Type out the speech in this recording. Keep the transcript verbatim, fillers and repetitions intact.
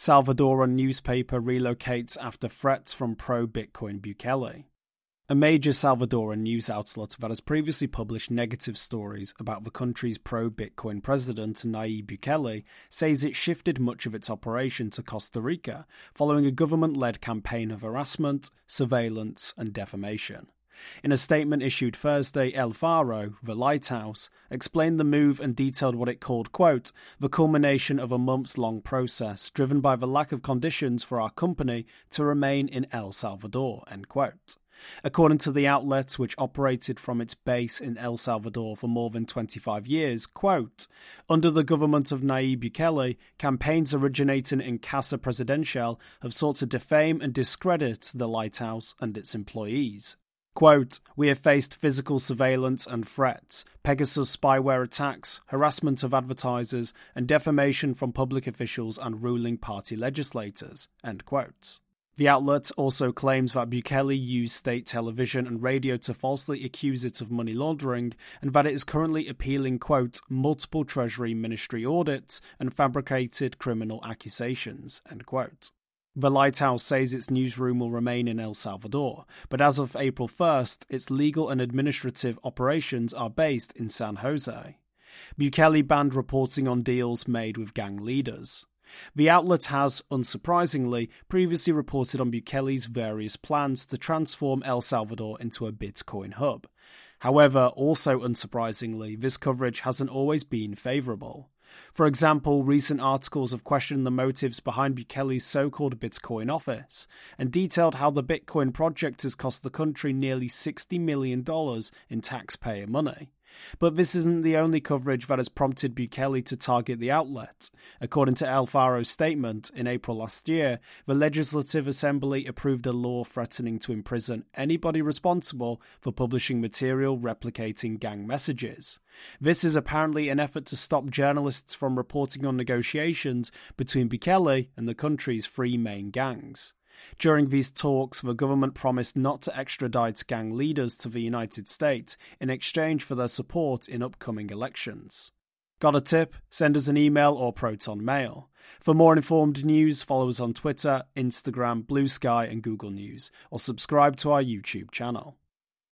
Salvadoran newspaper relocates after threats from pro-Bitcoin Bukele. A major Salvadoran news outlet that has previously published negative stories about the country's pro-Bitcoin president, Nayib Bukele, says it shifted much of its operation to Costa Rica following a government-led campaign of harassment, surveillance, and defamation. In a statement issued Thursday, El Faro, the lighthouse, explained the move and detailed what it called, quote, the culmination of a months-long process driven by the lack of conditions for our company to remain in El Salvador, end quote. According to the outlet, which operated from its base in El Salvador for more than twenty-five years, quote, under the government of Nayib Bukele, campaigns originating in Casa Presidencial have sought to defame and discredit the lighthouse and its employees. Quote, we have faced physical surveillance and threats, Pegasus spyware attacks, harassment of advertisers, and defamation from public officials and ruling party legislators, end quote. The outlet also claims that Bukele used state television and radio to falsely accuse it of money laundering and that it is currently appealing, quote, multiple Treasury Ministry audits and fabricated criminal accusations, end quote. The Lighthouse says its newsroom will remain in El Salvador, but as of April first, its legal and administrative operations are based in San Jose. Bukele banned reporting on deals made with gang leaders. The outlet has, unsurprisingly, previously reported on Bukele's various plans to transform El Salvador into a Bitcoin hub. However, also unsurprisingly, this coverage hasn't always been favourable. For example, recent articles have questioned the motives behind Bukele's so-called Bitcoin office and detailed how the Bitcoin project has cost the country nearly sixty million dollars in taxpayer money. But this isn't the only coverage that has prompted Bukele to target the outlet. According to El Faro's statement, in April last year, the Legislative Assembly approved a law threatening to imprison anybody responsible for publishing material replicating gang messages. This is apparently an effort to stop journalists from reporting on negotiations between Bukele and the country's three main gangs. During these talks, the government promised not to extradite gang leaders to the United States in exchange for their support in upcoming elections. Got a tip? Send us an email or ProtonMail. For more informed news, follow us on Twitter, Instagram, Blue Sky and Google News, or subscribe to our YouTube channel.